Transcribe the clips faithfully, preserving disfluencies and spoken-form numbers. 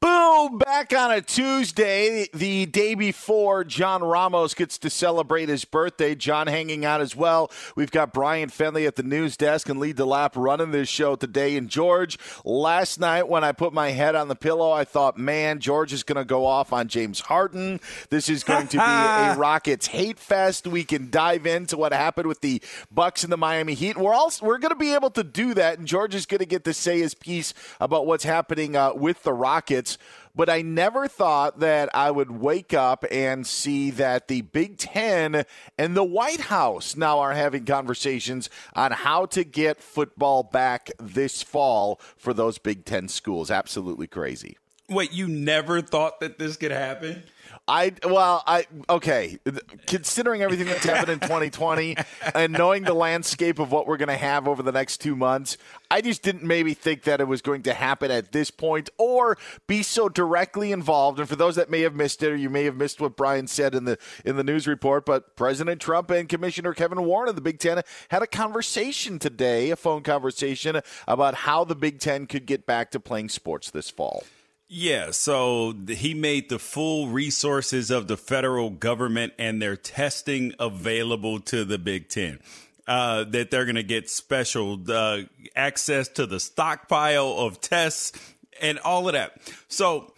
Boom! Back on a Tuesday, the day before John Ramos gets to celebrate his birthday. John hanging out as well. We've got Brian Fenley at the news desk and Lee DeLapp running this show today. And George, last night when I put my head on the pillow, I thought, man, George is going to go off on James Harden. This is going to be a Rockets hate fest. We can dive into what happened with the Bucks and the Miami Heat. We're all we're going to be able to do that, and George is going to get to say his piece about what's happening uh, with the Rockets. But I never thought that I would wake up and see that the Big Ten and the White House now are having conversations on how to get football back this fall for those Big Ten schools. Absolutely crazy. Wait, you never thought that this could happen? I well, I okay. Considering everything that's happened in twenty twenty and knowing the landscape of what we're going to have over the next two months, I just didn't maybe think that it was going to happen at this point or be so directly involved. And for those that may have missed it, or you may have missed what Brian said in the in the news report, but President Trump and Commissioner Kevin Warren of the Big Ten had a conversation today, a phone conversation about how the Big Ten could get back to playing sports this fall. Yeah, so he made the full resources of the federal government and their testing available to the Big Ten, uh, that they're going to get special uh, access to the stockpile of tests and all of that. So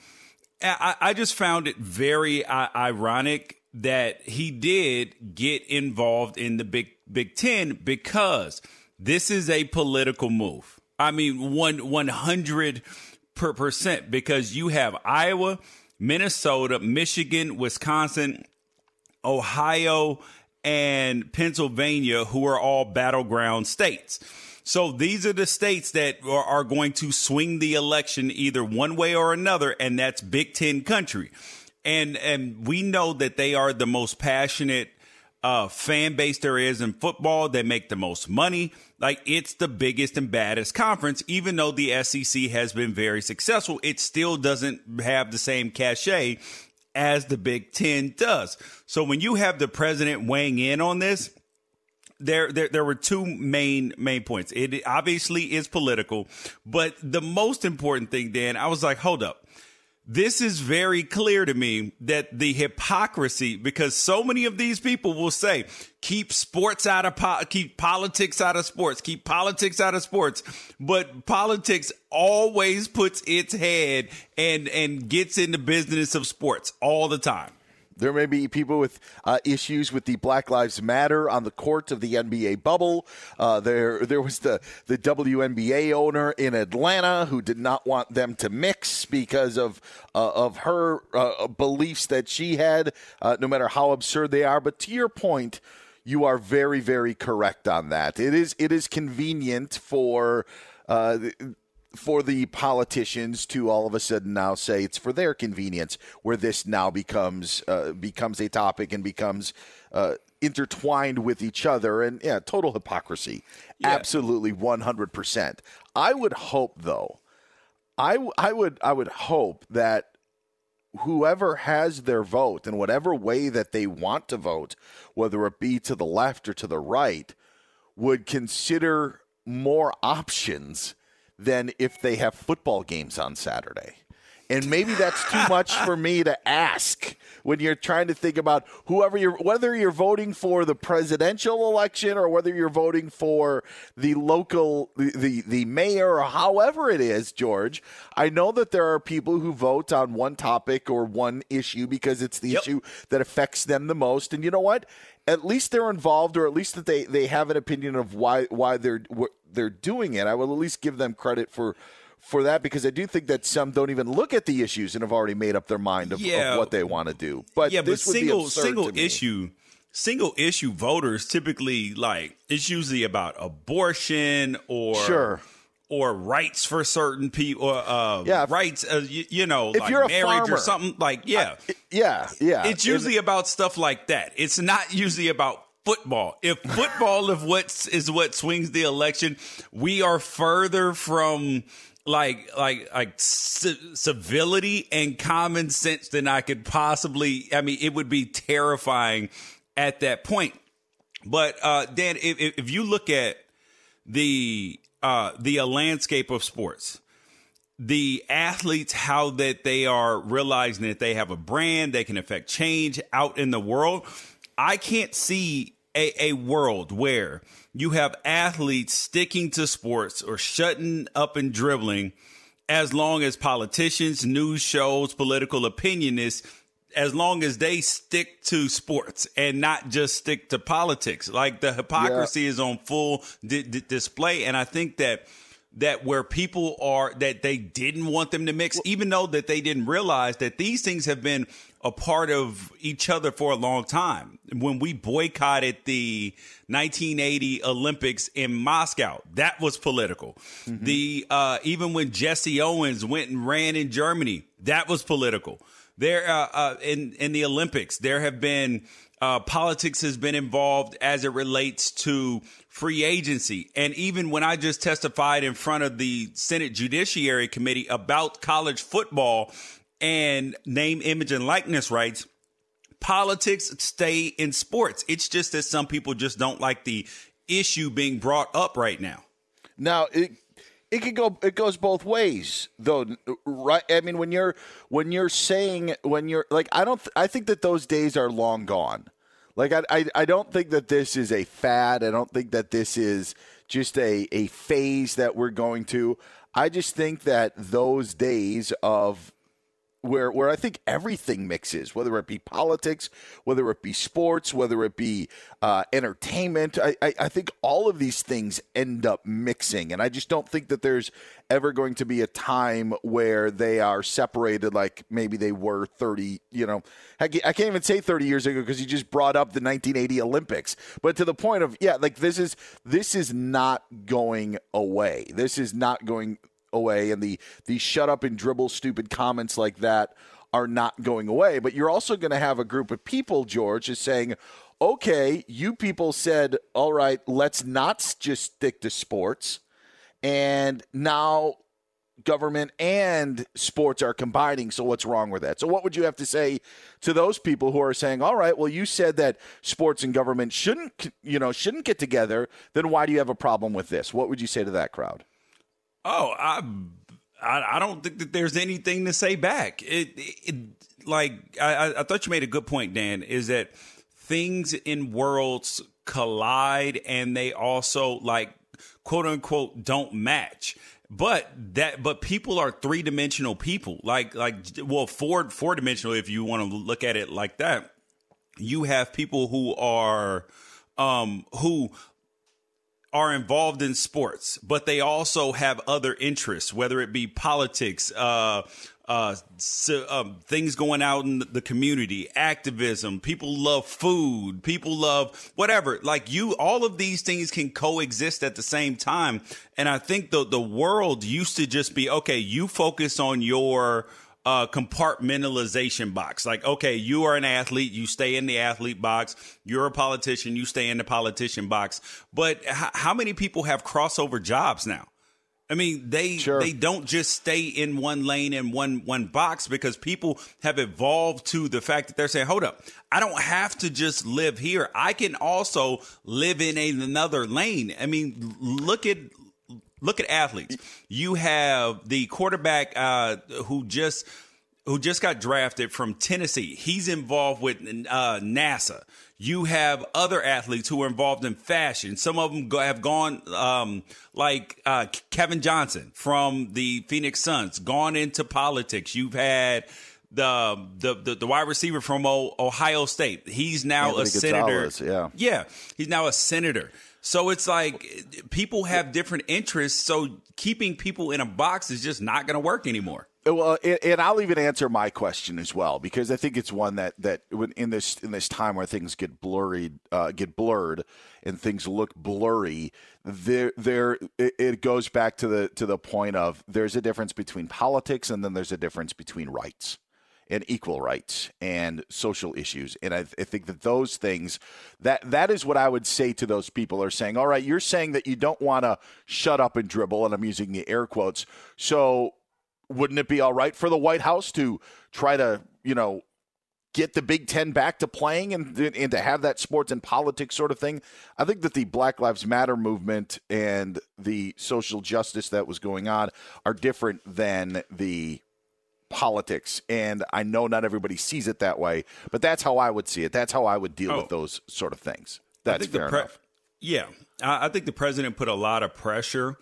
I, I just found it very uh, ironic that he did get involved in the Big, Big Ten, because this is a political move. I mean, one, 100 per percent because you have Iowa, Minnesota, Michigan, Wisconsin, Ohio, and Pennsylvania, who are all battleground states. So these are the states that are, are going to swing the election either one way or another, and that's Big Ten country. And and we know that they are the most passionate uh, fan base there is in football. They make the most money. Like, it's the biggest and baddest conference. Even though the S E C has been very successful, it still doesn't have the same cachet as the Big Ten does. So when you have the president weighing in on this, There, there, there were two main, main points. It obviously is political, but the most important thing, Dan, I was like, hold up. This is very clear to me that the hypocrisy, because so many of these people will say, keep sports out of, po- keep politics out of sports, keep politics out of sports. But politics always puts its head and, and gets in the business of sports all the time. There may be people with uh, issues with the Black Lives Matter on the court of the N B A bubble. Uh, there there was the, the W N B A owner in Atlanta who did not want them to mix because of uh, of her uh, beliefs that she had, uh, no matter how absurd they are. But to your point, you are very, very correct on that. It is, it is convenient for uh, the, for the politicians to all of a sudden now say it's for their convenience, where this now becomes uh, becomes a topic and becomes uh, intertwined with each other. And yeah, total hypocrisy. Yeah. Absolutely. one hundred percent. I would hope, though, I, w- I would I would hope that whoever has their vote in whatever way that they want to vote, whether it be to the left or to the right, would consider more options than if they have football games on Saturday. And maybe that's too much for me to ask when you're trying to think about whoever you're, whether you're voting for the presidential election or whether you're voting for the local, the, the, the mayor or however it is, George. I know that there are people who vote on one topic or one issue because it's the yep. issue that affects them the most. And you know what? At least they're involved, or at least that they, they have an opinion of why why they're they're doing it. I will at least give them credit for for that, because I do think that some don't even look at the issues and have already made up their mind of, yeah. of what they want to do. But yeah, this but would single be single issue single issue voters typically, like, it's usually about abortion or sure. or rights for certain people, or uh, yeah, if, rights, uh, you, you know, if like you're a marriage farmer, or something like, yeah. I, yeah, yeah. It's usually it's, about stuff like that. It's not usually about football. If football is, what, is what swings the election, we are further from like like like c- civility and common sense than I could possibly, I mean, it would be terrifying at that point. But uh, Dan, if, if you look at the... Uh, the uh, landscape of sports, the athletes, how that they are realizing that they have a brand, they can affect change out in the world. I can't see a, a world where you have athletes sticking to sports or shutting up and dribbling as long as politicians, news shows, political opinionists, as long as they stick to sports and not just stick to politics. Like, the hypocrisy yeah. is on full di- di- display. And I think that that where people are, that they didn't want them to mix, well, even though that they didn't realize that these things have been a part of each other for a long time. When we boycotted the nineteen eighty Olympics in Moscow, that was political. Mm-hmm. The uh, even when Jesse Owens went and ran in Germany, that was political. There, uh, uh, in, in the Olympics, there have been, uh, politics has been involved as it relates to free agency. And even when I just testified in front of the Senate Judiciary Committee about college football and name, image, and likeness rights, politics stay in sports. It's just that some people just don't like the issue being brought up right now. Now, it It could go. It goes both ways, though, right? I mean, when you're when you're saying when you're like, I don't. Th- I think that those days are long gone. Like, I, I, I don't think that this is a fad. I don't think that this is just a, a phase that we're going to. I just think that those days of where where I think everything mixes, whether it be politics, whether it be sports, whether it be uh, entertainment. I, I, I think all of these things end up mixing, and I just don't think that there's ever going to be a time where they are separated like maybe they were thirty, you know. I can't even say thirty years ago because you just brought up the nineteen eighty Olympics. But to the point of, yeah, like this is this is not going away. This is not going away, and the the shut up and dribble stupid comments like that are not going away. But you're also going to have a group of people, George, is saying, okay, you people said, all right, let's not just stick to sports, and now government and sports are combining, so what's wrong with that? So what would you have to say to those people who are saying, all right, well, you said that sports and government shouldn't, you know, shouldn't get together, then why do you have a problem with this? What would you say to that crowd? Oh, I, I don't think that there's anything to say back. It, it like I, I thought you made a good point, Dan, is that things in worlds collide and they also, like, quote unquote, don't match. But that, but people are three dimensional people, like, like, well, four, four dimensional, if you want to look at it like that. You have people who are, um, who are involved in sports, but they also have other interests, whether it be politics, uh, uh, so, um, things going out in the community, activism, people love food, people love whatever. Like you, all of these things can coexist at the same time. And I think the, the world used to just be, okay, you focus on your, uh, compartmentalization box. Like, okay, you are an athlete, you stay in the athlete box. You're a politician, you stay in the politician box. But h- how many people have crossover jobs now? I mean, they sure. they don't just stay in one lane and one one box, because people have evolved to the fact that they're saying, hold up, I don't have to just live here. I can also live in a, another lane. I mean, look at look at athletes. You have the quarterback uh, who just who just got drafted from Tennessee. He's involved with uh, NASA. You have other athletes who are involved in fashion. Some of them go, have gone, um, like uh, Kevin Johnson from the Phoenix Suns, gone into politics. You've had the the the, the wide receiver from o- Ohio State. He's now Anthony a senator. Gonzalez, yeah, yeah, he's now a senator. So it's like people have different interests. So keeping people in a box is just not going to work anymore. Well, and I'll even answer my question as well, because I think it's one that that in this in this time where things get blurred, uh, get blurred, and things look blurry. There, there, it goes back to the to the point of there's a difference between politics, and then there's a difference between rights and equal rights and social issues. And I, I think that those things, that that is what I would say to those people are saying. All right, you're saying that you don't want to shut up and dribble, and I'm using the air quotes. So wouldn't it be all right for the White House to try to, you know, get the Big Ten back to playing and, and to have that sports and politics sort of thing? I think that the Black Lives Matter movement and the social justice that was going on are different than the politics. And I know not everybody sees it that way, but that's how I would see it. That's how I would deal oh, with those sort of things. That's fair pre- enough. Yeah. I think the president put a lot of pressure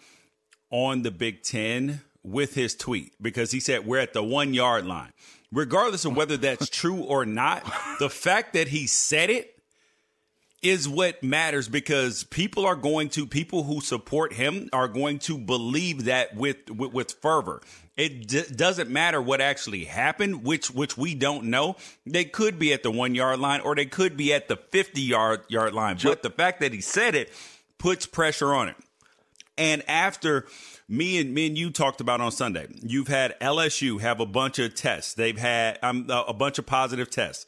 on the Big Ten with his tweet, because he said we're at the one yard line. Regardless of whether that's true or not, the fact that he said it is what matters, because people are going to, people who support him are going to believe that with with, with fervor. It d- doesn't matter what actually happened, which which we don't know. They could be at the one yard line, or they could be at the fifty yard line. But the fact that he said it puts pressure on it. And after me and me and you talked about on Sunday, you've had L S U have a bunch of tests. They've had um, a bunch of positive tests.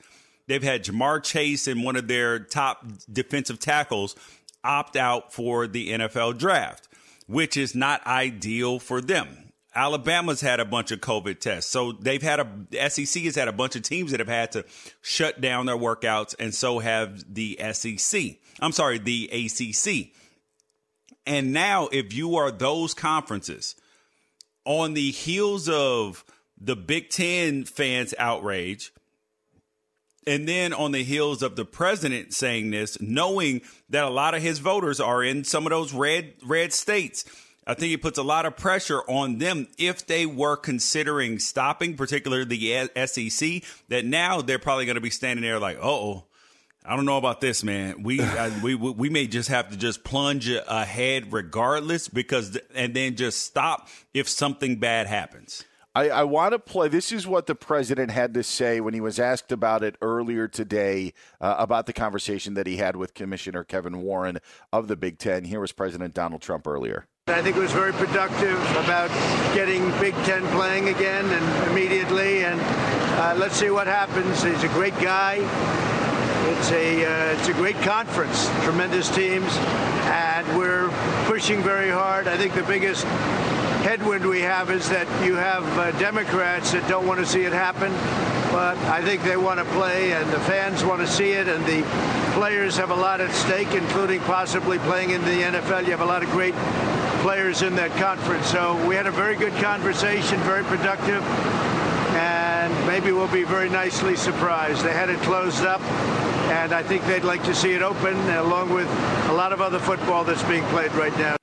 They've had Jamar Chase and one of their top defensive tackles opt out for the N F L draft, which is not ideal for them. Alabama's had a bunch of COVID tests. So they've had a S E C has had a bunch of teams that have had to shut down their workouts, and so have the S E C. I'm sorry, the A C C. And now if you are those conferences, on the heels of the Big Ten fans' outrage, and then on the heels of the president saying this, knowing that a lot of his voters are in some of those red red states, I think it puts a lot of pressure on them if they were considering stopping, particularly the S E C, that now they're probably going to be standing there like, uh-oh, I don't know about this, man. We I, we we may just have to just plunge ahead regardless because and then just stop if something bad happens. I, I want to play. This is what the president had to say when he was asked about it earlier today uh, about the conversation that he had with Commissioner Kevin Warren of the Big Ten. Here was President Donald Trump earlier. I think it was very productive about getting Big Ten playing again and immediately. And uh, let's see what happens. He's a great guy. It's a uh, it's a great conference, tremendous teams, and we're pushing very hard. I think the biggest headwind we have is that you have uh, Democrats that don't want to see it happen, but I think they want to play, and the fans want to see it, and the players have a lot at stake, including possibly playing in the N F L. You have a lot of great players in that conference. So we had a very good conversation, very productive, and maybe we'll be very nicely surprised. They had it closed up, and I think they'd like to see it open, along with a lot of other football that's being played right now.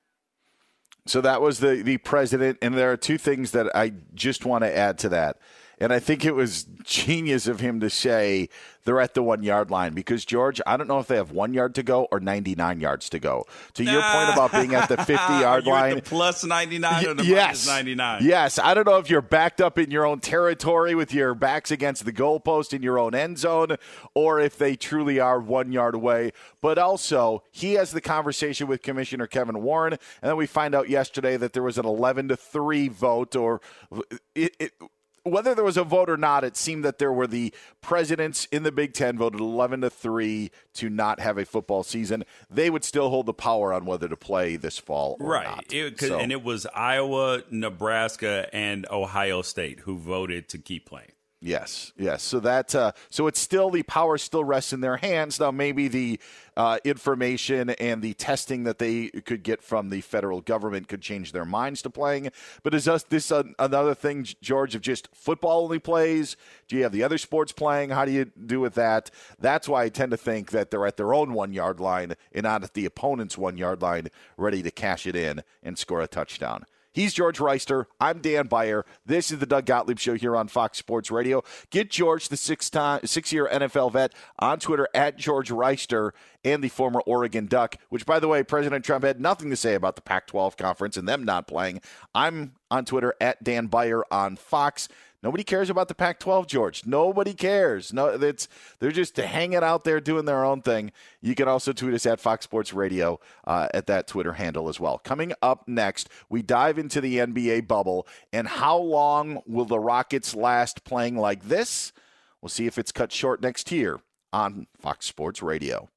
So that was the, the president, and there are two things that I just want to add to that. And I think it was genius of him to say they're at the one-yard line because, George, I don't know if they have one yard to go or ninety-nine yards to go. To your point about being at the fifty-yard line. The plus ninety-nine or the yes. minus ninety-nine. Yes. I don't know if you're backed up in your own territory with your backs against the goalpost in your own end zone or if they truly are one yard away. But also, he has the conversation with Commissioner Kevin Warren, and then we find out yesterday that there was an eleven to three vote or it, – it, whether there was a vote or not, it seemed that there were the presidents in the Big Ten voted eleven to three to not have a football season. They would still hold the power on whether to play this fall or right. not. It, so. And it was Iowa, Nebraska, and Ohio State who voted to keep playing. Yes, yes. So that uh, so it's still the power still rests in their hands. Now maybe the uh, information and the testing that they could get from the federal government could change their minds to playing. But is us this uh, another thing, George, of just football only plays? Do you have the other sports playing? How do you do with that? That's why I tend to think that they're at their own one yard line and not at the opponent's one yard line, ready to cash it in and score a touchdown. He's George Reister. I'm Dan Beyer. This is the Doug Gottlieb Show here on Fox Sports Radio. Get George, the six-time, six-year N F L vet, on Twitter at George Reister and the former Oregon Duck, which, by the way, President Trump had nothing to say about the Pac twelve conference and them not playing. I'm on Twitter at Dan Beyer on Fox. Nobody cares about the Pac twelve, George. Nobody cares. No, it's, they're just hanging out there doing their own thing. You can also tweet us at Fox Sports Radio uh, at that Twitter handle as well. Coming up next, we dive into the N B A bubble and how long will the Rockets last playing like this? We'll see if it's cut short next year on Fox Sports Radio.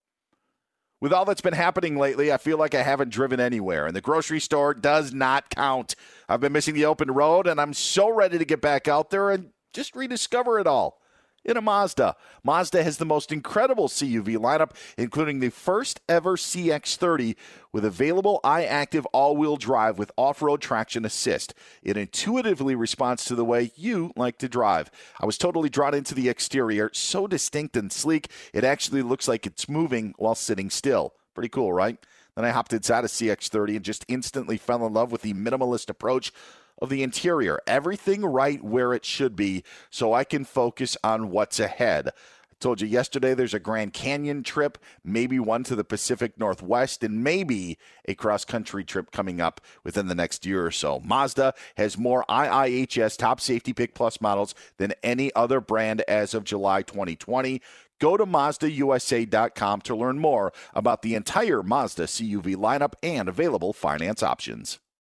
With all that's been happening lately, I feel like I haven't driven anywhere, and the grocery store does not count. I've been missing the open road, and I'm so ready to get back out there and just rediscover it all in a Mazda. Mazda has the most incredible C U V lineup, including the first-ever C X thirty with available iActive all-wheel drive with off-road traction assist. It intuitively responds to the way you like to drive. I was totally drawn into the exterior, so distinct and sleek, it actually looks like it's moving while sitting still. Pretty cool, right? Then I hopped inside a C X thirty and just instantly fell in love with the minimalist approach of the interior, everything right where it should be so I can focus on what's ahead. I told you yesterday there's a Grand Canyon trip, maybe one to the Pacific Northwest, and maybe a cross-country trip coming up within the next year or so. Mazda has more I I H S Top Safety Pick Plus models than any other brand as of July twenty twenty. Go to Mazda U S A dot com to learn more about the entire Mazda C U V lineup and available finance options.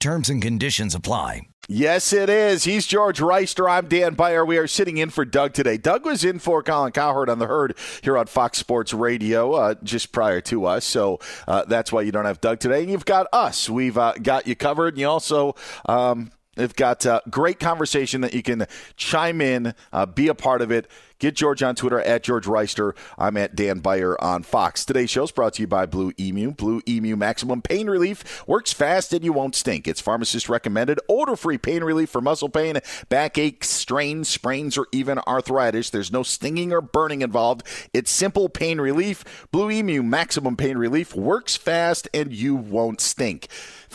Terms and conditions apply. Yes, it is. He's George Reister. I'm Dan Byer. We are sitting in for Doug today. Doug was in for Colin Cowherd on The Herd here on Fox Sports Radio uh, just prior to us, so uh, that's why you don't have Doug today. And you've got us. We've uh, got you covered, and you also um, have got a great conversation that you can chime in, uh, be a part of it. Get George on Twitter at George Reister. I'm at Dan Byer on Fox. Today's show is brought to you by Blue Emu. Blue Emu Maximum Pain Relief works fast and you won't stink. It's pharmacist recommended, odor-free pain relief for muscle pain, backache, strains, sprains, or even arthritis. There's no stinging or burning involved. It's simple pain relief. Blue Emu Maximum Pain Relief works fast and you won't stink.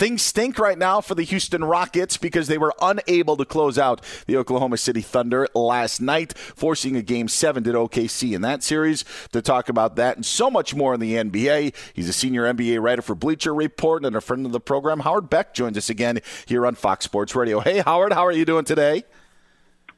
Things stink right now for the Houston Rockets because they were unable to close out the Oklahoma City Thunder last night, forcing a game seven did O K C in that series. To talk about that and so much more in the N B A, he's a senior N B A writer for Bleacher Report and a friend of the program. Howard Beck joins us again here on Fox Sports Radio. Hey, Howard, how are you doing today?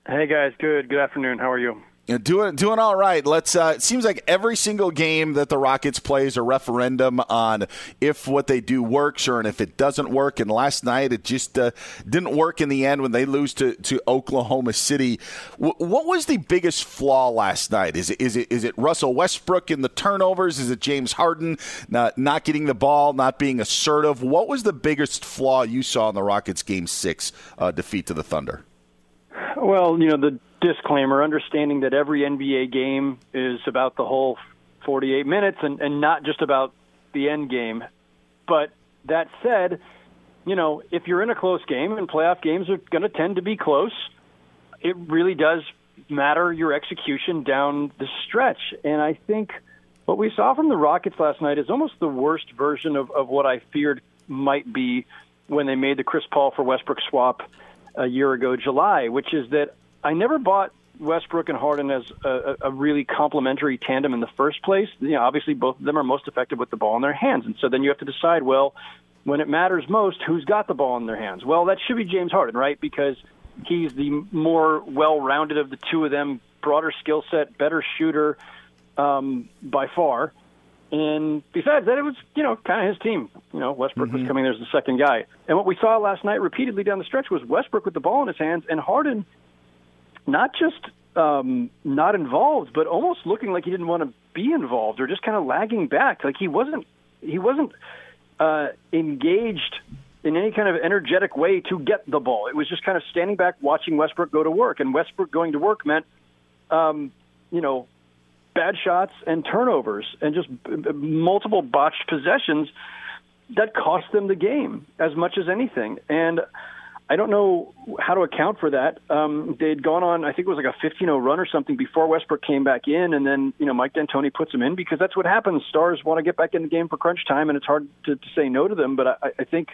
Hey, guys. Good. Good afternoon. How are you? Doing doing all right. Let's. Uh, it seems like every single game that the Rockets play is a referendum on if what they do works or and if it doesn't work. And last night it just uh, didn't work in the end when they lose to, to Oklahoma City. W- what was the biggest flaw last night? Is it, is it is it Russell Westbrook in the turnovers? Is it James Harden not, not getting the ball, not being assertive? What was the biggest flaw you saw in the Rockets' Game Six uh, defeat to the Thunder? Well, you know, the disclaimer, understanding that every N B A game is about the whole forty-eight minutes and, and not just about the end game. But that said, you know, if you're in a close game, and playoff games are going to tend to be close, it really does matter your execution down the stretch. And I think what we saw from the Rockets last night is almost the worst version of, of what I feared might be when they made the Chris Paul for Westbrook swap a year ago, July, which is that I never bought Westbrook and Harden as a, a really complementary tandem in the first place. You know, obviously, both of them are most effective with the ball in their hands. And so then you have to decide, well, when it matters most, who's got the ball in their hands? Well, that should be James Harden, right? Because he's the more well-rounded of the two of them, broader skill set, better shooter um, by far. And besides that, it was, you know, kind of his team. You know, Westbrook mm-hmm. was coming there as the second guy. And what we saw last night repeatedly down the stretch was Westbrook with the ball in his hands and Harden not just um, not involved, but almost looking like he didn't want to be involved or just kind of lagging back. Like he wasn't he wasn't uh, engaged in any kind of energetic way to get the ball. It was just kind of standing back watching Westbrook go to work. And Westbrook going to work meant, um, you know, bad shots and turnovers and just multiple botched possessions that cost them the game as much as anything. And I don't know how to account for that. Um, they'd gone on, I think it was like a fifteen oh run or something before Westbrook came back in. And then, you know, Mike D'Antoni puts him in because that's what happens. Stars want to get back in the game for crunch time, and it's hard to, to say no to them. But I, I think,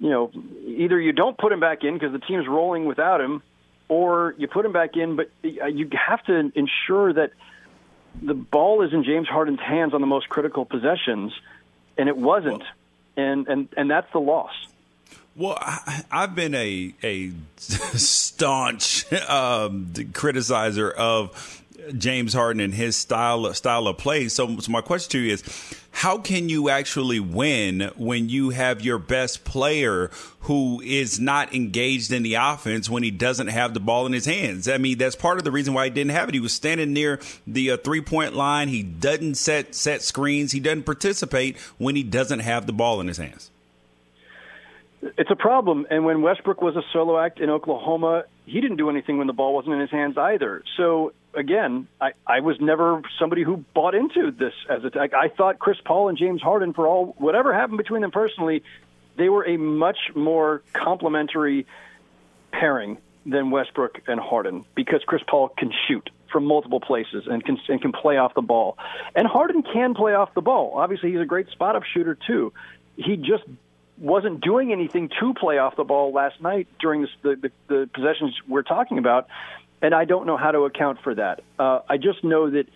you know, either you don't put him back in because the team's rolling without him, or you put him back in, but you have to ensure that the ball is in James Harden's hands on the most critical possessions, and it wasn't. And, and, and that's the loss. Well, I, I've been a a staunch um, criticizer of James Harden and his style of, style of play. So, so my question to you is, how can you actually win when you have your best player who is not engaged in the offense when he doesn't have the ball in his hands? I mean, that's part of the reason why he didn't have it. He was standing near the uh, three-point line. He doesn't set set screens. He doesn't participate when he doesn't have the ball in his hands. It's a problem. And when Westbrook was a solo act in Oklahoma, he didn't do anything when the ball wasn't in his hands either. So, again, I, I was never somebody who bought into this as a tech. I thought Chris Paul and James Harden, for all whatever happened between them personally, they were a much more complementary pairing than Westbrook and Harden because Chris Paul can shoot from multiple places and can, and can play off the ball. And Harden can play off the ball. Obviously, he's a great spot-up shooter, too. He just wasn't doing anything to play off the ball last night during this, the, the, the possessions we're talking about, and I don't know how to account for that. Uh, I just know that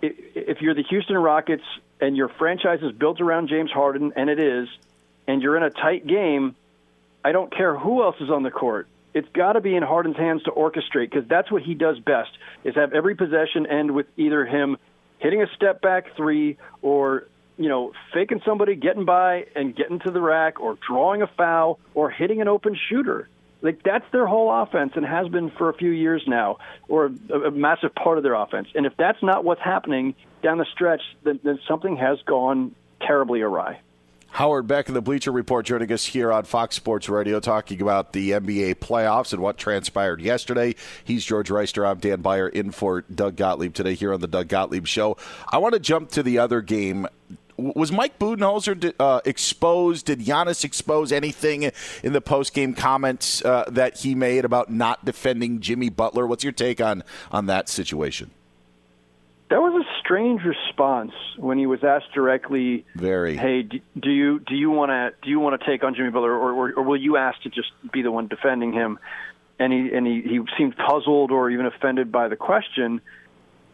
if you're the Houston Rockets and your franchise is built around James Harden, and it is, and you're in a tight game, I don't care who else is on the court. It's got to be in Harden's hands to orchestrate because that's what he does best, is have every possession end with either him hitting a step-back three or you know, faking somebody, getting by, and getting to the rack, or drawing a foul, or hitting an open shooter. Like, that's their whole offense and has been for a few years now, or a, a massive part of their offense. And if that's not what's happening down the stretch, then, then something has gone terribly awry. Howard Beck of the Bleacher Report joining us here on Fox Sports Radio talking about the N B A playoffs and what transpired yesterday. He's George Reister. I'm Dan Beyer in for Doug Gottlieb today here on the Doug Gottlieb Show. I want to jump to the other game. Was Mike Budenholzer uh, exposed? Did Giannis expose anything in the post-game comments uh, that he made about not defending Jimmy Butler? What's your take on, on that situation? That was a strange response when he was asked directly. Very. Hey, do, do you do you want to do you want to take on Jimmy Butler, or, or or will you ask to just be the one defending him? And he and he, he seemed puzzled or even offended by the question.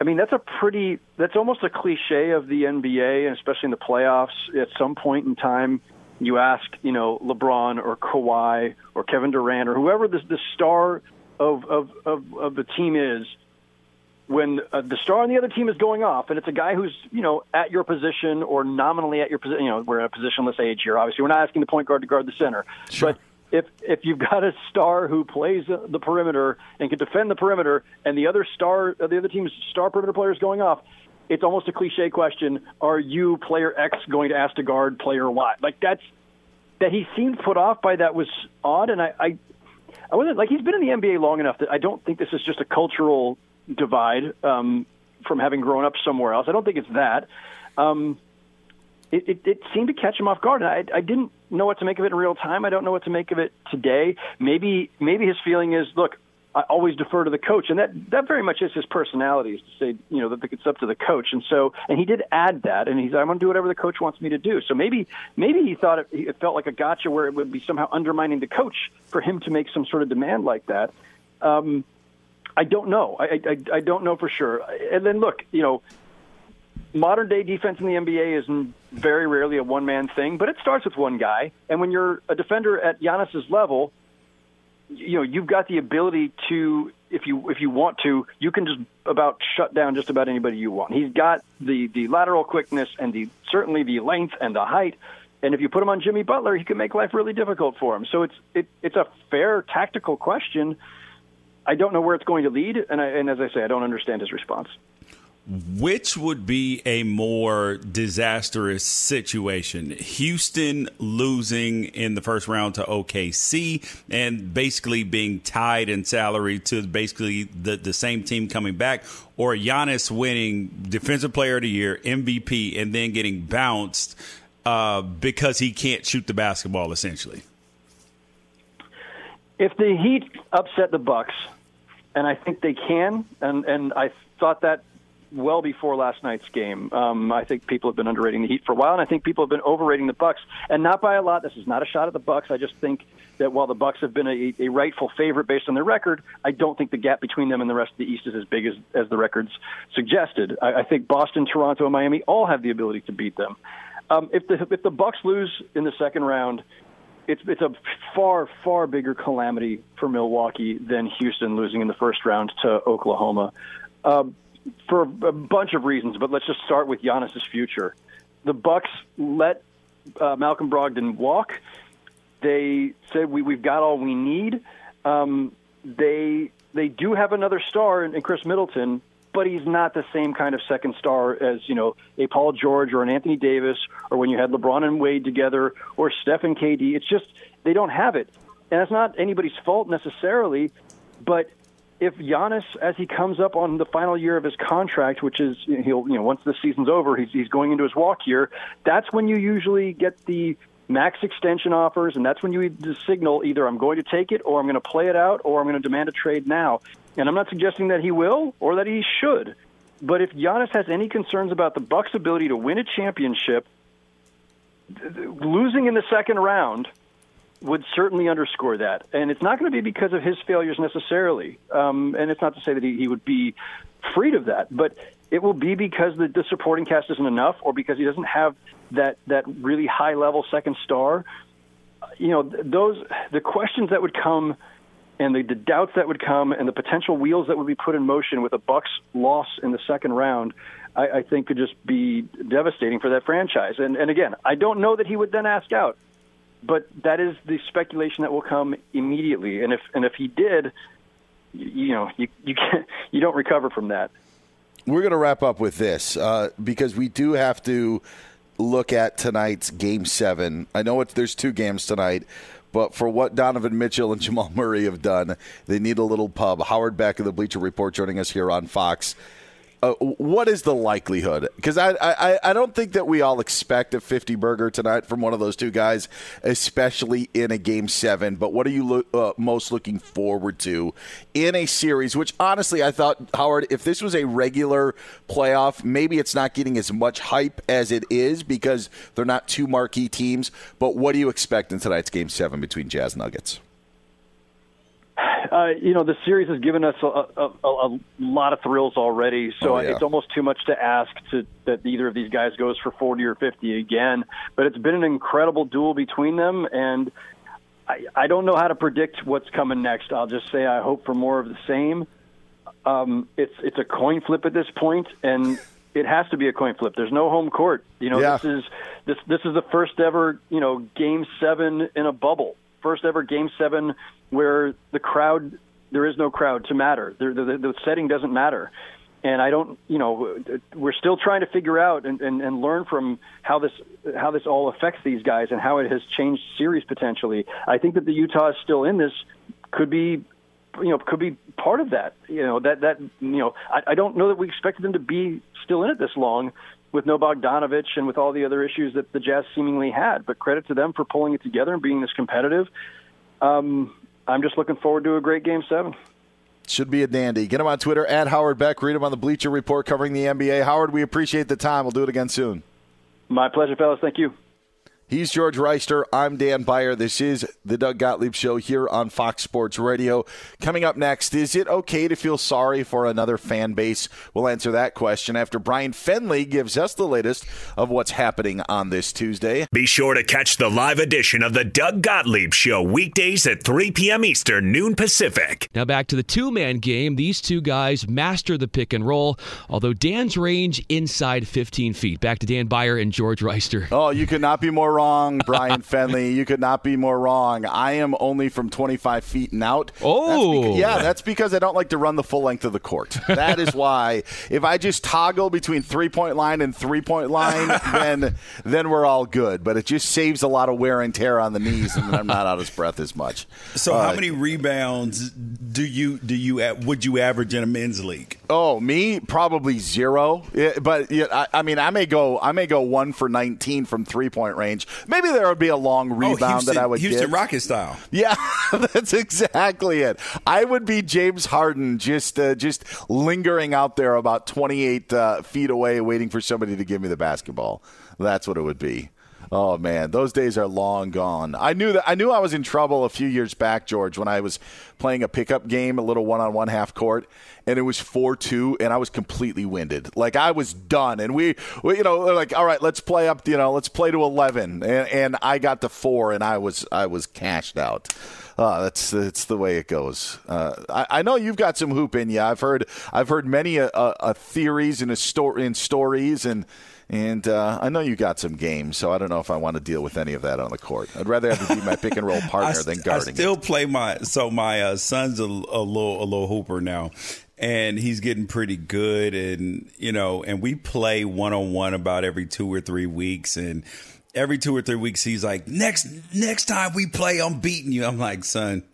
I mean, that's a pretty – that's almost a cliche of the N B A, and especially in the playoffs. At some point in time, you ask, you know, LeBron or Kawhi or Kevin Durant or whoever the, the star of, of, of, of the team is, when uh, the star on the other team is going off, and it's a guy who's, you know, at your position or nominally at your position. You know, we're at a positionless age here. Obviously, we're not asking the point guard to guard the center. Sure. But if if you've got a star who plays the perimeter and can defend the perimeter, and the other star, the other team's star perimeter player is going off, it's almost a cliche question: are you player X going to ask to guard player Y? Like that's that he seemed put off by that was odd, and I, I I wasn't like he's been in the N B A long enough that I don't think this is just a cultural divide um, from having grown up somewhere else. I don't think it's that. Um, It, it, it seemed to catch him off guard, and I, I didn't know what to make of it in real time. I don't know what to make of it today. Maybe maybe his feeling is, look, I always defer to the coach. And that, that very much is his personality, is to say, you know, that it's up to the coach. And so, and he did add that, and he's, I'm going to do whatever the coach wants me to do. So maybe, maybe he thought it, it felt like a gotcha where it would be somehow undermining the coach for him to make some sort of demand like that. Um, I don't know. I, I, I don't know for sure. And then look, you know, modern day defense in the N B A is very rarely a one man thing, but it starts with one guy. And when you're a defender at Giannis's level, you know, you've got the ability to, if you if you want to, you can just about shut down just about anybody you want. He's got the, the lateral quickness and the certainly the length and the height. And if you put him on Jimmy Butler, he can make life really difficult for him. So it's it, it's a fair tactical question. I don't know where it's going to lead, and, I, and as I say, I don't understand his response. Which would be a more disastrous situation? Houston losing in the first round to O K C and basically being tied in salary to basically the, the same team coming back, or Giannis winning Defensive Player of the Year, M V P, and then getting bounced uh, because he can't shoot the basketball, essentially? If the Heat upset the Bucks, and I think they can, and, and I thought that well before last night's game. Um, I think people have been underrating the Heat for a while, and I think people have been overrating the Bucks, and not by a lot. This is not a shot at the Bucks. I just think that while the Bucks have been a, a rightful favorite based on their record, I don't think the gap between them and the rest of the East is as big as, as the records suggested. I, I think Boston, Toronto, and Miami all have the ability to beat them. Um, if the if the Bucks lose in the second round, it's it's a far, far bigger calamity for Milwaukee than Houston losing in the first round to Oklahoma. Um, For a bunch of reasons, but let's just start with Giannis's future. The Bucks let uh, Malcolm Brogdon walk. They said we, we've got all we need. Um, they they do have another star in, in Chris Middleton, but he's not the same kind of second star as, you know, a Paul George or an Anthony Davis, or when you had LeBron and Wade together, or Steph and K D. It's just they don't have it, and that's not anybody's fault necessarily, but. If Giannis, as he comes up on the final year of his contract, which is he'll you know once the season's over, he's he's going into his walk year. That's when you usually get the max extension offers, and that's when you signal either I'm going to take it, or I'm going to play it out, or I'm going to demand a trade now. And I'm not suggesting that he will or that he should, but if Giannis has any concerns about the Bucks' ability to win a championship, losing in the second round would certainly underscore that. And it's not going to be because of his failures necessarily. Um, and it's not to say that he, he would be freed of that, but it will be because the, the supporting cast isn't enough, or because he doesn't have that, that really high-level second star. You know, those the questions that would come and the, the doubts that would come and the potential wheels that would be put in motion with a Bucks loss in the second round, I, I think could just be devastating for that franchise. And, and again, I don't know that he would then ask out. But that is the speculation that will come immediately, and if and if he did, you, you know, you you can't, you don't recover from that. We're going to wrap up with this uh, because we do have to look at tonight's Game Seven. I know it's, there's two games tonight, but for what Donovan Mitchell and Jamal Murray have done, they need a little pub. Howard Beck of the Bleacher Report joining us here on Fox. Uh, what is the likelihood? Because I, I, I don't think that we all expect a fifty-burger tonight from one of those two guys, especially in a Game seven. But what are you lo- uh, most looking forward to in a series, which honestly I thought, Howard, if this was a regular playoff, maybe it's not getting as much hype as it is because they're not two marquee teams. But what do you expect in tonight's Game seven between Jazz and Nuggets? Uh, you know, the series has given us a, a, a lot of thrills already, so oh, yeah. It's almost too much to ask to, that either of these guys goes for forty or fifty again. But it's been an incredible duel between them, and I, I don't know how to predict what's coming next. I'll just say I hope for more of the same. Um, it's it's a coin flip at this point, and it has to be a coin flip. There's no home court. You know, yeah. this is this this is the first ever you know Game Seven in a bubble. First ever Game seven where the crowd, there is no crowd to matter. The, the, the setting doesn't matter. And I don't, you know, we're still trying to figure out and, and, and learn from how this how this all affects these guys and how it has changed series potentially. I think that the Utah is still in this, could be, you know, could be part of that. You know, that, that you know, I, I don't know that we expected them to be still in it this long with no Bogdanovich and with all the other issues that the Jazz seemingly had. But credit to them for pulling it together and being this competitive. Um, I'm just looking forward to a great Game seven. Should be a dandy. Get him on Twitter, at Howard Beck. Read him on the Bleacher Report covering the N B A. Howard, we appreciate the time. We'll do it again soon. My pleasure, fellas. Thank you. He's George Reister. I'm Dan Beyer. This is the Doug Gottlieb Show here on Fox Sports Radio. Coming up next, is it okay to feel sorry for another fan base? We'll answer that question after Brian Fenley gives us the latest of what's happening on this Tuesday. Be sure to catch the live edition of the Doug Gottlieb Show weekdays at three p.m. Eastern, noon Pacific. Now back to the two-man game. These two guys master the pick and roll, although Dan's range inside fifteen feet. Back to Dan Beyer and George Reister. Oh, you could not be more wrong. Wrong, Brian Fenley. You could not be more wrong. I am only from twenty-five feet and out. Oh. That's because, yeah, that's because I don't like to run the full length of the court. That is why. If I just toggle between three-point line and three-point line, then then we're all good. But it just saves a lot of wear and tear on the knees, and I'm not out of breath as much. So uh, how many rebounds do you do you would you average in a men's league? Oh, me? Probably zero. Yeah, but yeah, I, I mean, I may go I may go one for nineteen from three-point range. Maybe there would be a long rebound oh, Houston, that I would Houston get. Houston Rocket style. Yeah, that's exactly it. I would be James Harden, just uh, just lingering out there about twenty-eight feet away, waiting for somebody to give me the basketball. That's what it would be. Oh man, those days are long gone. I knew that I knew I was in trouble a few years back, George, when I was playing a pickup game, a little one-on-one half court, and it was four two, and I was completely winded. Like I was done, and we, we you know, they're like, all right, let's play up, you know, let's play to eleven, and, and I got to four, and I was I was cashed out. Uh, that's that's the way it goes. Uh, I, I know you've got some hoop in you. I've heard I've heard many a, a, a theories and a story and stories and. And uh, I know you got some games, so I don't know if I want to deal with any of that on the court. I'd rather have to be my pick and roll partner st- than guarding. I still it. play my so my uh, son's a, a little a little hooper now, and he's getting pretty good. And you know, and we play one on one about every two or three weeks. And every two or three weeks, he's like, next next time we play, I'm beating you. I'm like, son,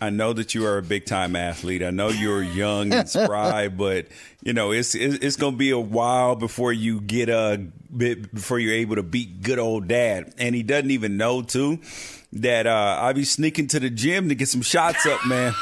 I know that you are a big-time athlete. I know you're young and spry, but you know it's it's, it's going to be a while before you get a bit before you're able to beat good old dad. And he doesn't even know too that uh, I be sneaking to the gym to get some shots up, man.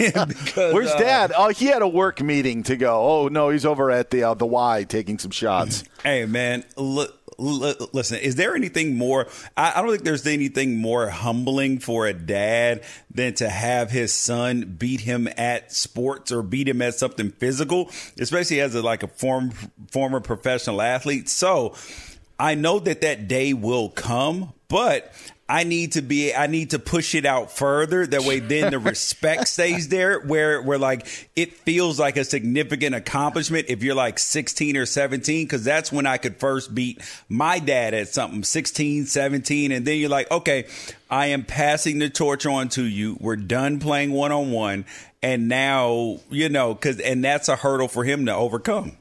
Yeah, because, where's uh, dad? Oh, he had a work meeting to go. Oh no, he's over at the uh, the Y taking some shots. Hey man, look. Listen, is there anything more? I don't think there's anything more humbling for a dad than to have his son beat him at sports or beat him at something physical, especially as a, like a form, former professional athlete. So I know that that day will come, but I need to be I need to push it out further. That way then the respect stays there where where like it feels like a significant accomplishment if you're like sixteen or seventeen, because that's when I could first beat my dad at something, sixteen, seventeen. And then you're like, OK, I am passing the torch on to you. We're done playing one on one. And now, you know, because and that's a hurdle for him to overcome.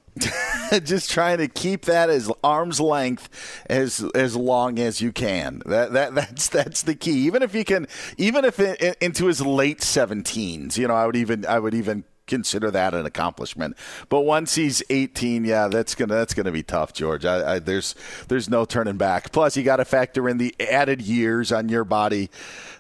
Just trying to keep that as arm's length as as long as you can. That that that's that's the key. Even if you can, even if it, it, into his late seventeens, you know, I would even I would even consider that an accomplishment. But once he's eighteen, yeah, that's gonna that's gonna be tough, George. I, I, there's there's no turning back. Plus, you got to factor in the added years on your body.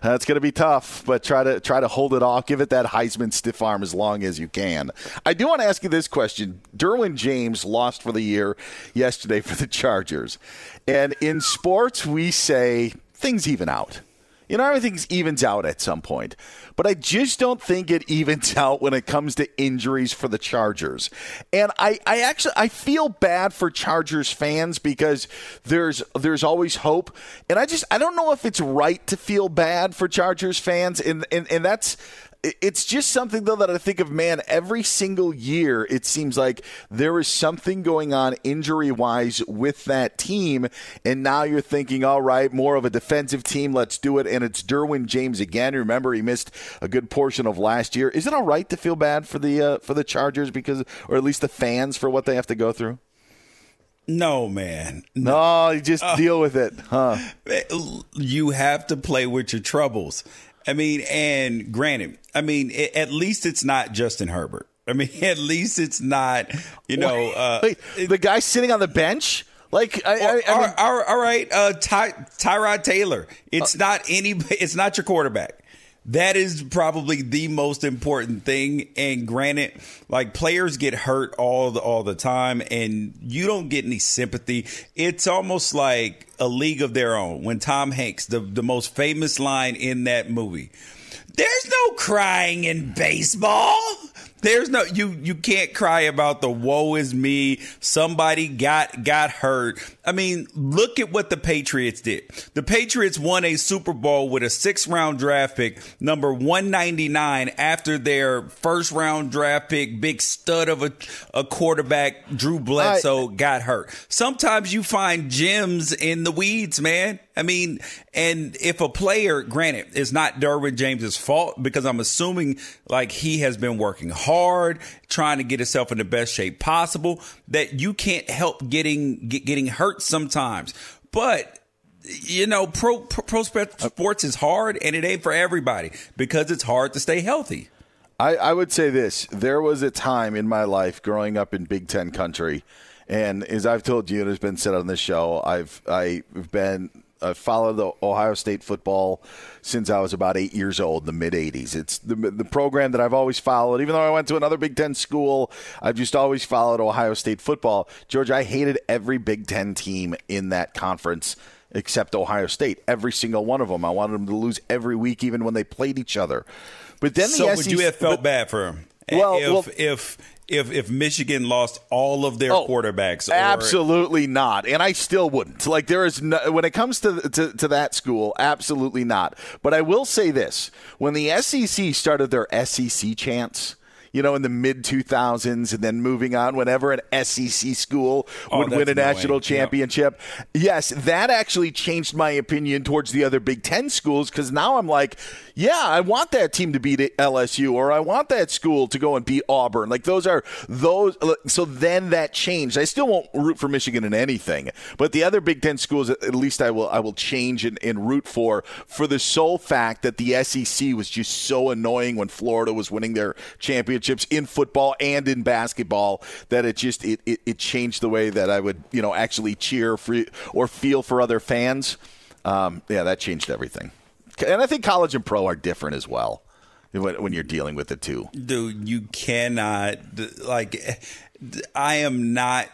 That's uh, gonna be tough. But try to try to hold it off. Give it that Heisman stiff arm as long as you can. I do want to ask you this question: Derwin James lost for the year yesterday for the Chargers, and in sports we say things even out. You know, everything evens out at some point. But I just don't think it evens out when it comes to injuries for the Chargers. And I, I actually I feel bad for Chargers fans because there's there's always hope. And I just I don't know if it's right to feel bad for Chargers fans. And and, and that's it's just something, though, that I think of, man, every single year it seems like there is something going on injury-wise with that team, and now you're thinking, all right, more of a defensive team, let's do it, and it's Derwin James again. Remember, he missed a good portion of last year. Is it all right to feel bad for the uh, for the Chargers, because, or at least the fans, for what they have to go through? No, man. No, no you just uh, deal with it, huh? You have to play with your troubles. I mean, and granted, I mean, it, at least it's not Justin Herbert. I mean, at least it's not, you know. Wait, uh, wait, it, the guy sitting on the bench? Like, I, or, I, I mean, all, all right, uh, Ty, Tyrod Taylor. It's uh, not any. It's not your quarterback. That is probably the most important thing. And granted, like, players get hurt all the, all the time, and you don't get any sympathy. It's almost like a league of their own. When Tom Hanks, the, the most famous line in that movie, there's no crying in baseball. There's no, you, you can't cry about the woe is me. Somebody got, got hurt. I mean, look at what the Patriots did. The Patriots won a Super Bowl with a six round draft pick, number one ninety-nine, after their first round draft pick, big stud of a, a quarterback, Drew Bledsoe, I, got hurt. Sometimes you find gems in the weeds, man. I mean, and if a player, granted, it's not Derwin James's fault, because I'm assuming, like, he has been working hard, trying to get himself in the best shape possible, that you can't help getting get, getting hurt sometimes. But, you know, pro, pro sports is hard, and it ain't for everybody, because it's hard to stay healthy. I, I would say this. There was a time in my life growing up in Big Ten country, and as I've told you, and it's been said on this show, I've I've been – I followed the Ohio State football since I was about eight years old, the mid eighties. It's the, the program that I've always followed. Even though I went to another Big Ten school, I've just always followed Ohio State football. George, I hated every Big Ten team in that conference except Ohio State, every single one of them. I wanted them to lose every week, even when they played each other. But then so the would S E C, you have felt but, bad for them? Well, if, well, if if if Michigan lost all of their oh, quarterbacks, or- absolutely not, and I still wouldn't. Like, there is no, when it comes to, to to that school, absolutely not. But I will say this: when the S E C started their S E C chants, you know, in the mid two thousands, and then moving on, whenever an S E C school would oh, win a national championship, yep. yes, that actually changed my opinion towards the other Big Ten schools, because now I'm like, yeah, I want that team to beat L S U, or I want that school to go and beat Auburn. Like, those are those. So then that changed. I still won't root for Michigan in anything, but the other Big Ten schools, at least I will I will change and, and root for, for the sole fact that the S E C was just so annoying when Florida was winning their championships in football and in basketball, that it just it, it, it changed the way that I would, you know, actually cheer for or feel for other fans. Um, yeah, that changed everything. And I think college and pro are different as well when you're dealing with the two. Dude, you cannot, like, I am not,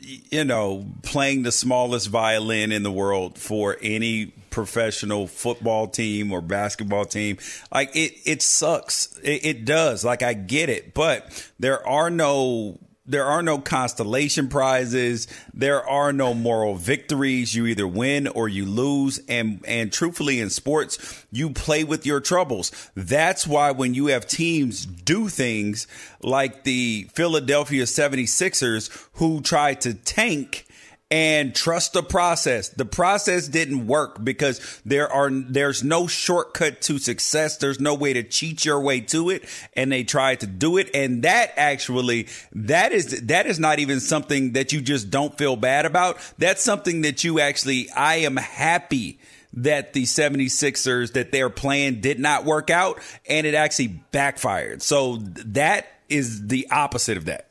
you know, playing the smallest violin in the world for any professional football team or basketball team. Like, it, it sucks. It, it does. Like, I get it. But there are no... There are no constellation prizes. There are no moral victories. You either win or you lose. And, and truthfully, in sports, you play with your troubles. That's why when you have teams do things like the Philadelphia seventy-sixers, who tried to tank and trust the process. The process didn't work, because there are there's no shortcut to success. There's no way to cheat your way to it. And they tried to do it. And that actually, that is that is not even something that you just don't feel bad about. That's something that you actually, I am happy that the seventy-sixers, that their plan did not work out, and it actually backfired. So that is the opposite of that.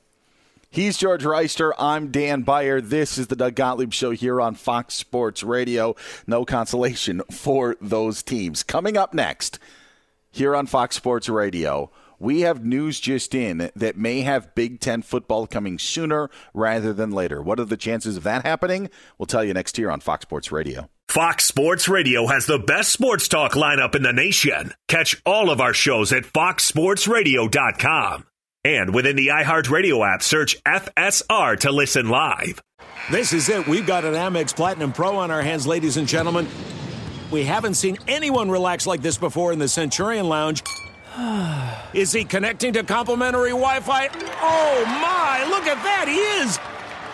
He's George Reister. I'm Dan Beyer. This is the Doug Gottlieb Show here on Fox Sports Radio. No consolation for those teams. Coming up next here on Fox Sports Radio, we have news just in that may have Big Ten football coming sooner rather than later. What are the chances of that happening? We'll tell you next here on Fox Sports Radio. Fox Sports Radio has the best sports talk lineup in the nation. Catch all of our shows at fox sports radio dot com. And within the iHeartRadio app, search F S R to listen live. This is it. We've got an Amex Platinum Pro on our hands, ladies and gentlemen. We haven't seen anyone relax like this before in the Centurion Lounge. Is he connecting to complimentary Wi-Fi? Oh, my. Look at that. He is.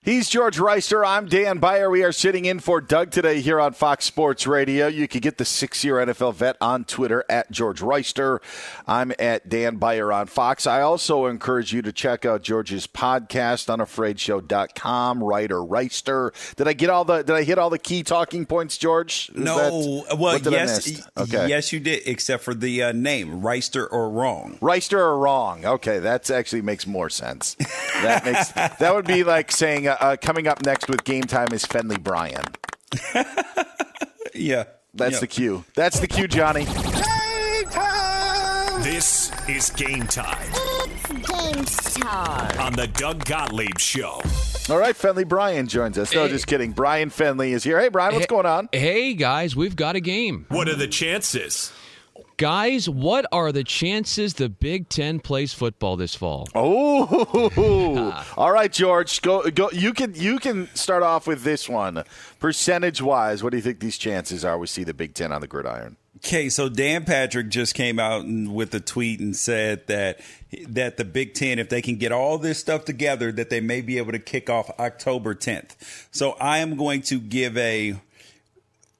He's George Reister. I'm Dan Beyer. We are sitting in for Doug today here on Fox Sports Radio. You can get the six-year N F L vet on Twitter at George Reister. I'm at Dan Beyer on Fox. I also encourage you to check out George's podcast, unafraid show dot com, Reister Reister. Did I get all the? Did I hit all the key talking points, George? Is no. That, well, yes, okay. yes, you did, except for the uh, name, Reister or Wrong. Reister or Wrong. Okay, that actually makes more sense. That makes that would be like saying. Uh, coming up next with Game Time is Fenley Brian. yeah. That's yeah. the cue. That's the cue, Johnny. Game time! This is Game Time. It's Game Time. On the Doug Gottlieb Show. All right, Fenley Brian joins us. No, hey. Just kidding. Brian Fenley is here. Hey, Brian, what's hey, going on? Hey, guys, we've got a game. What are the chances? Guys, what are the chances the Big Ten plays football this fall? Oh, all right, George, go go. You can you can start off with this one. Percentage wise, what do you think these chances are? We see the Big Ten on the gridiron. Okay, so Dan Patrick just came out and, with a tweet and said that that the Big Ten, if they can get all this stuff together, that they may be able to kick off October tenth. So I am going to give a.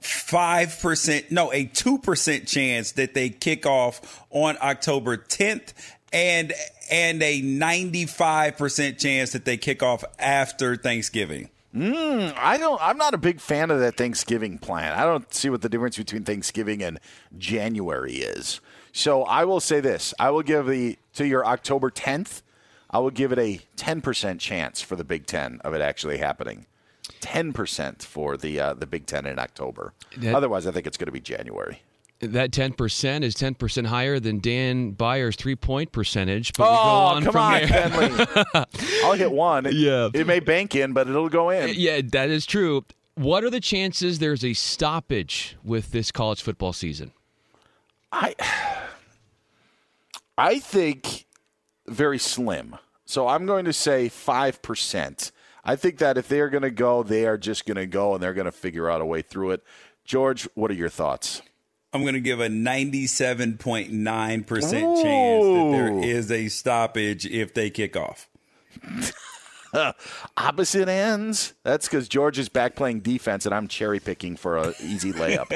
five percent, no, a two percent chance that they kick off on October tenth and and a ninety-five percent chance that they kick off after Thanksgiving. Mm, I don't, I'm not a big fan of that Thanksgiving plan. I don't see what the difference between Thanksgiving and January is. So I will say this. I will give the to your October tenth, I will give it a ten percent chance for the Big Ten of it actually happening. ten percent for the uh, the Big Ten in October. That, Otherwise, I think it's going to be January. That ten percent is ten percent higher than Dan Byer's three-point percentage. But oh, we go on come from on, there. Fenley. I'll hit one. It, yeah. It may bank in, but it'll go in. Yeah, that is true. What are the chances there's a stoppage with this college football season? I, I think very slim. So I'm going to say five percent. I think that if they're going to go, they are just going to go, and they're going to figure out a way through it. George, what are your thoughts? I'm going to give a ninety-seven point nine percent Ooh. Chance that there is a stoppage if they kick off. Opposite ends? That's because George is back playing defense, and I'm cherry-picking for an easy layup.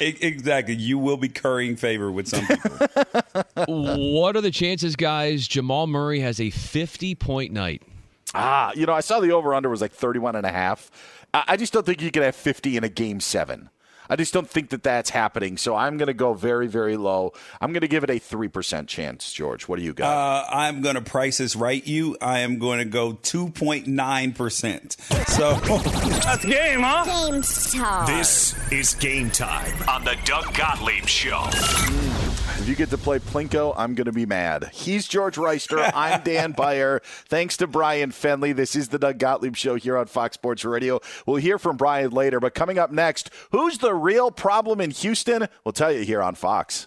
Exactly. You will be currying favor with some people. What are the chances, guys? Jamal Murray has a fifty-point night. Ah, you know, I saw the over-under was like thirty-one and a half. I just don't think you can have fifty in a game seven. I just don't think that that's happening. So I'm going to go very, very low. I'm going to give it a three percent chance, George. What do you got? Uh, I'm going to price this right, you. I am going to go two point nine percent. So that's game, huh? Game time. This is game time on the Doug Gottlieb Show. If you get to play Plinko, I'm going to be mad. He's George Reister. I'm Dan Byer. Thanks to Brian Fenley. This is the Doug Gottlieb Show here on Fox Sports Radio. We'll hear from Brian later, but coming up next, who's the real problem in Houston? We'll tell you here on Fox.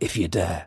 If you dare.